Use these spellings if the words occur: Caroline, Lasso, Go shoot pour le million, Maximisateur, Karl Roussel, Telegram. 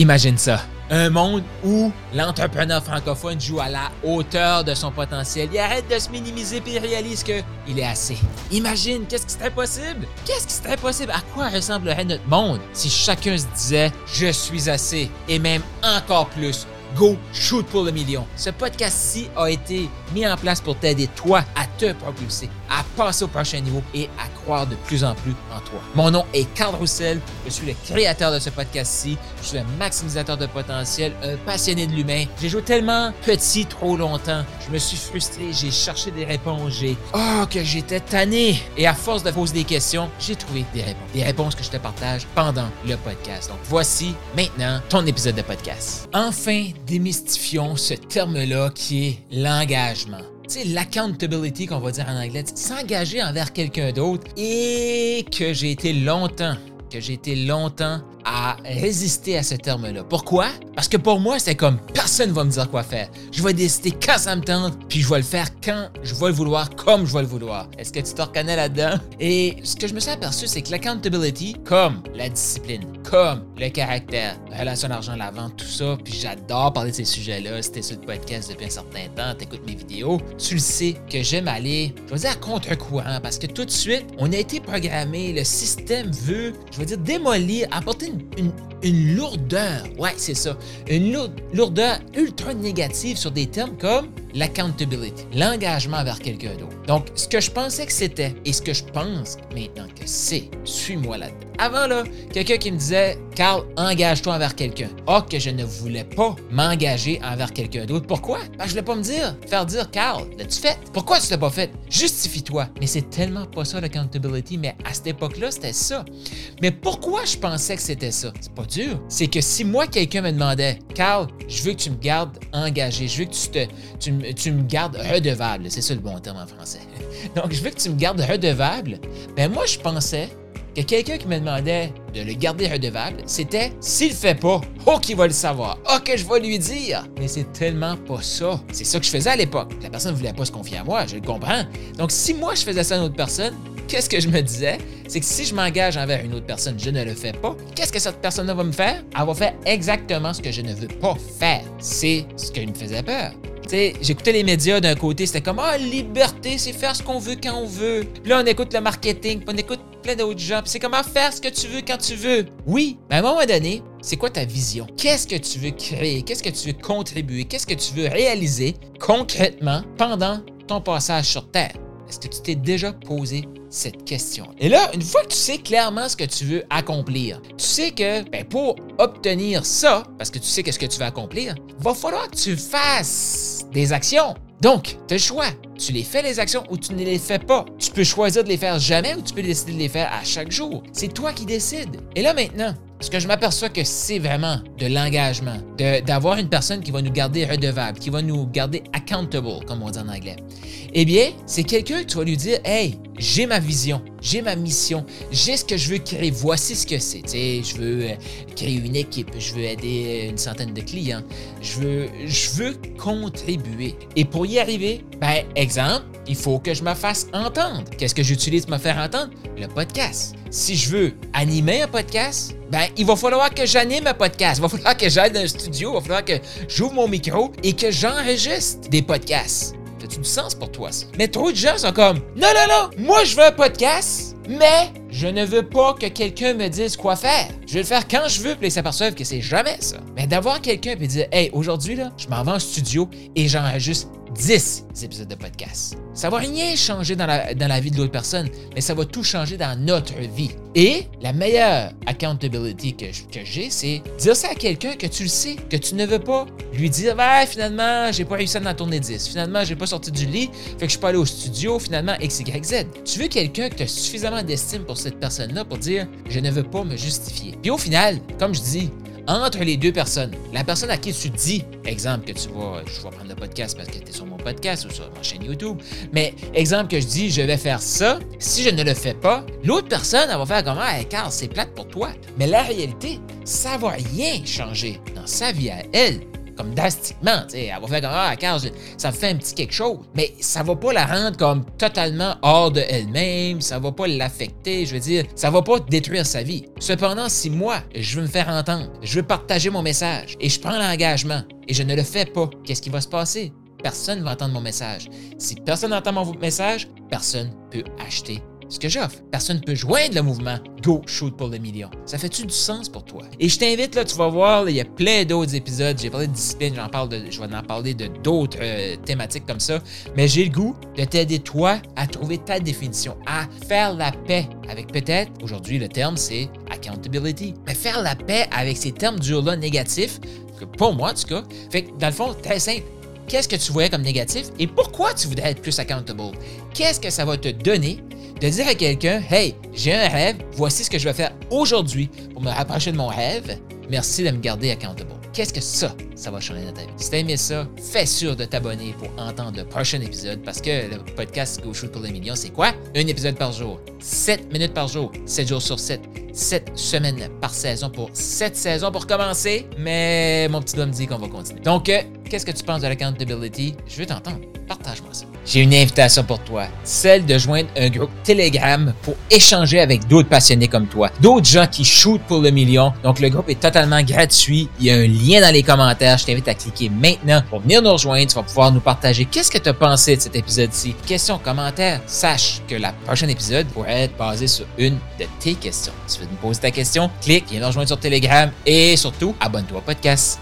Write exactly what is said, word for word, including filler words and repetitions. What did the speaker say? imagine ça. Un monde où l'entrepreneur francophone joue à la hauteur de son potentiel. Il arrête de se minimiser puis il réalise qu'il est assez. Imagine, qu'est-ce qui serait possible? Qu'est-ce qui serait possible? À quoi ressemblerait notre monde si chacun se disait « Je suis assez » et même encore plus « Go shoot pour le million ». Ce podcast-ci a été mis en place pour t'aider, toi, à te propulser, à passer au prochain niveau et à croire de plus en plus en toi. Mon nom est Karl Roussel, je suis le créateur de ce podcast-ci, je suis un maximisateur de potentiel, un passionné de l'humain. J'ai joué tellement petit trop longtemps, je me suis frustré, j'ai cherché des réponses, j'ai « Oh, que j'étais tanné !» Et à force de poser des questions, j'ai trouvé des réponses. Des réponses que je te partage pendant le podcast. Donc voici maintenant ton épisode de podcast. Enfin, démystifions ce terme-là qui est l'engagement. C'est l'accountability qu'on va dire en anglais, s'engager envers quelqu'un d'autre et que j'ai été longtemps, que j'ai été longtemps à résister à ce terme-là. Pourquoi? Parce que pour moi, c'est comme personne ne va me dire quoi faire. Je vais décider quand ça me tente, puis je vais le faire quand je vais le vouloir, comme je vais le vouloir. Est-ce que tu te reconnais là-dedans? Et ce que je me suis aperçu, c'est que l'accountability, comme la discipline, comme le caractère, la relation d'argent, la vente, tout ça, puis j'adore parler de ces sujets-là. Si t'es sur le podcast depuis un certain temps, t'écoutes mes vidéos, tu le sais que j'aime aller, je vais dire à contre-courant, parce que tout de suite, on a été programmé, le système veut, je veux dire, démolir, apporter une Une, une lourdeur, ouais, c'est ça, une lourdeur ultra négative sur des termes comme l'accountability, l'engagement vers quelqu'un d'autre. Donc, ce que je pensais que c'était et ce que je pense maintenant que c'est, suis-moi là-dedans. Avant, là, quelqu'un qui me disait « Karl, engage-toi envers quelqu'un ». Oh, que je ne voulais pas m'engager envers quelqu'un d'autre. Pourquoi? Parce que je voulais pas me dire, faire dire « Karl, l'as-tu fait? Pourquoi tu l'as pas fait? Justifie-toi ». Mais c'est tellement pas ça, l'accountability, mais à cette époque-là, c'était ça. Mais pourquoi je pensais que c'était ça? C'est pas dur. C'est que si moi, quelqu'un me demandait « Karl, je veux que tu me gardes engagé, je veux que tu te... Tu tu me gardes redevable », c'est ça le bon terme en français. Donc, je veux que tu me gardes redevable. Ben moi, je pensais que quelqu'un qui me demandait de le garder redevable, c'était « s'il le fait pas, oh qu'il va le savoir, oh que je vais lui dire ». Mais c'est tellement pas ça. C'est ça que je faisais à l'époque. La personne ne voulait pas se confier à moi, je le comprends. Donc, si moi, je faisais ça à une autre personne, qu'est-ce que je me disais? C'est que si je m'engage envers une autre personne, je ne le fais pas. Qu'est-ce que cette personne-là va me faire? Elle va faire exactement ce que je ne veux pas faire. C'est ce qui me faisait peur. T'sais, j'écoutais les médias d'un côté, c'était comme « Ah, liberté, c'est faire ce qu'on veut quand on veut. » Puis là, on écoute le marketing, puis on écoute plein d'autres gens, puis c'est comment faire ce que tu veux quand tu veux. Oui, mais à un moment donné, c'est quoi ta vision? Qu'est-ce que tu veux créer? Qu'est-ce que tu veux contribuer? Qu'est-ce que tu veux réaliser concrètement pendant ton passage sur Terre? Est-ce que tu t'es déjà posé cette question? Et là, une fois que tu sais clairement ce que tu veux accomplir, tu sais que ben, pour obtenir ça, parce que tu sais qu'est-ce que tu veux accomplir, il va falloir que tu fasses des actions. Donc, tu as le choix. Tu les fais, les actions, ou tu ne les fais pas. Tu peux choisir de les faire jamais ou tu peux décider de les faire à chaque jour. C'est toi qui décides. Et là, maintenant, ce que je m'aperçois que c'est vraiment de l'engagement, de, d'avoir une personne qui va nous garder redevable, qui va nous garder accountable, comme on dit en anglais. Eh bien, c'est quelqu'un que tu vas lui dire « Hey, j'ai ma vision, j'ai ma mission, j'ai ce que je veux créer, voici ce que c'est. » Tu sais, je veux créer une équipe, je veux aider une centaine de clients, je veux, je veux contribuer. Et pour y arriver, ben, exemple, il faut que je me fasse entendre. Qu'est-ce que j'utilise pour me faire entendre? Le podcast. Si je veux animer un podcast, ben, il va falloir que j'anime un podcast. Il va falloir que j'aille dans un studio, il va falloir que j'ouvre mon micro et que j'enregistre des podcasts. T'as-tu du sens pour toi, ça? Mais trop de gens sont comme « Non, non, non, moi je veux un podcast, mais je ne veux pas que quelqu'un me dise quoi faire. Je vais le faire quand je veux » puis ils s'aperçoivent que c'est jamais ça. Mais d'avoir quelqu'un et dire « Hey, aujourd'hui, là, je m'en vais en studio et j'enregistre dix épisodes de podcast. » Ça va rien changer dans la, dans la vie de l'autre personne, mais ça va tout changer dans notre vie. Et la meilleure accountability que, je, que j'ai, c'est dire ça à quelqu'un que tu le sais, que tu ne veux pas. Lui dire « Ben, finalement, j'ai pas réussi à en tourner dix. Finalement, j'ai pas sorti du lit, fait que je suis pas allé au studio, finalement, X, Y, Z. » Tu veux quelqu'un que tu as suffisamment d'estime pour cette personne-là pour dire « Je ne veux pas me justifier. » Puis au final, comme je dis, entre les deux personnes, la personne à qui tu dis, exemple que tu vas, je vais prendre le podcast parce que tu es sur mon podcast ou sur ma chaîne YouTube, mais exemple que je dis, je vais faire ça, si je ne le fais pas, l'autre personne, elle va faire comme « Ah, hey, Karl, c'est plate pour toi. » Mais la réalité, ça ne va rien changer dans sa vie à elle. comme drastiquement, tu sais, elle va faire comme ah, Karl, ça me fait un petit quelque chose, mais ça va pas la rendre comme totalement hors de elle-même, ça va pas l'affecter, je veux dire, ça va pas détruire sa vie. Cependant, si moi, je veux me faire entendre, je veux partager mon message et je prends l'engagement et je ne le fais pas, qu'est-ce qui va se passer? Personne ne va entendre mon message. Si personne n'entend mon message, personne peut acheter ce que j'offre. Personne ne peut joindre le mouvement Go Shoot pour le million. Ça fait-tu du sens pour toi? Et je t'invite, là, tu vas voir, il y a plein d'autres épisodes. J'ai parlé de discipline, j'en parle de, je vais en parler de d'autres euh, thématiques comme ça. Mais j'ai le goût de t'aider, toi, à trouver ta définition, à faire la paix avec peut-être, aujourd'hui, le terme, c'est accountability. Mais faire la paix avec ces termes durs-là négatifs, que pour moi, en tout cas, fait que, dans le fond, très simple. Qu'est-ce que tu voyais comme négatif et pourquoi tu voudrais être plus accountable? Qu'est-ce que ça va te donner de dire à quelqu'un « Hey, j'ai un rêve, voici ce que je vais faire aujourd'hui pour me rapprocher de mon rêve. Merci de me garder accountable. » Qu'est-ce que ça, ça va changer dans ta vie? Si t'as aimé ça, fais sûr de t'abonner pour entendre le prochain épisode parce que le podcast Go Shoot pour les millions, c'est quoi? Un épisode par jour, sept minutes par jour, sept jours sur sept, sept semaines par saison pour sept saisons pour commencer, mais mon petit doigt me dit qu'on va continuer. Donc, euh, qu'est-ce que tu penses de l'accountability? Je veux t'entendre. Partage-moi ça. J'ai une invitation pour toi, celle de joindre un groupe Telegram pour échanger avec d'autres passionnés comme toi, d'autres gens qui shootent pour le million. Donc, le groupe est totalement gratuit. Il y a un lien dans les commentaires. Je t'invite à cliquer maintenant pour venir nous rejoindre. Tu vas pouvoir nous partager qu'est-ce que tu as pensé de cet épisode-ci. Questions, commentaires. Sache que le prochain épisode pourrait être basé sur une de tes questions. Si tu veux nous poser ta question, clique, viens nous rejoindre sur Telegram et surtout, abonne-toi au podcast.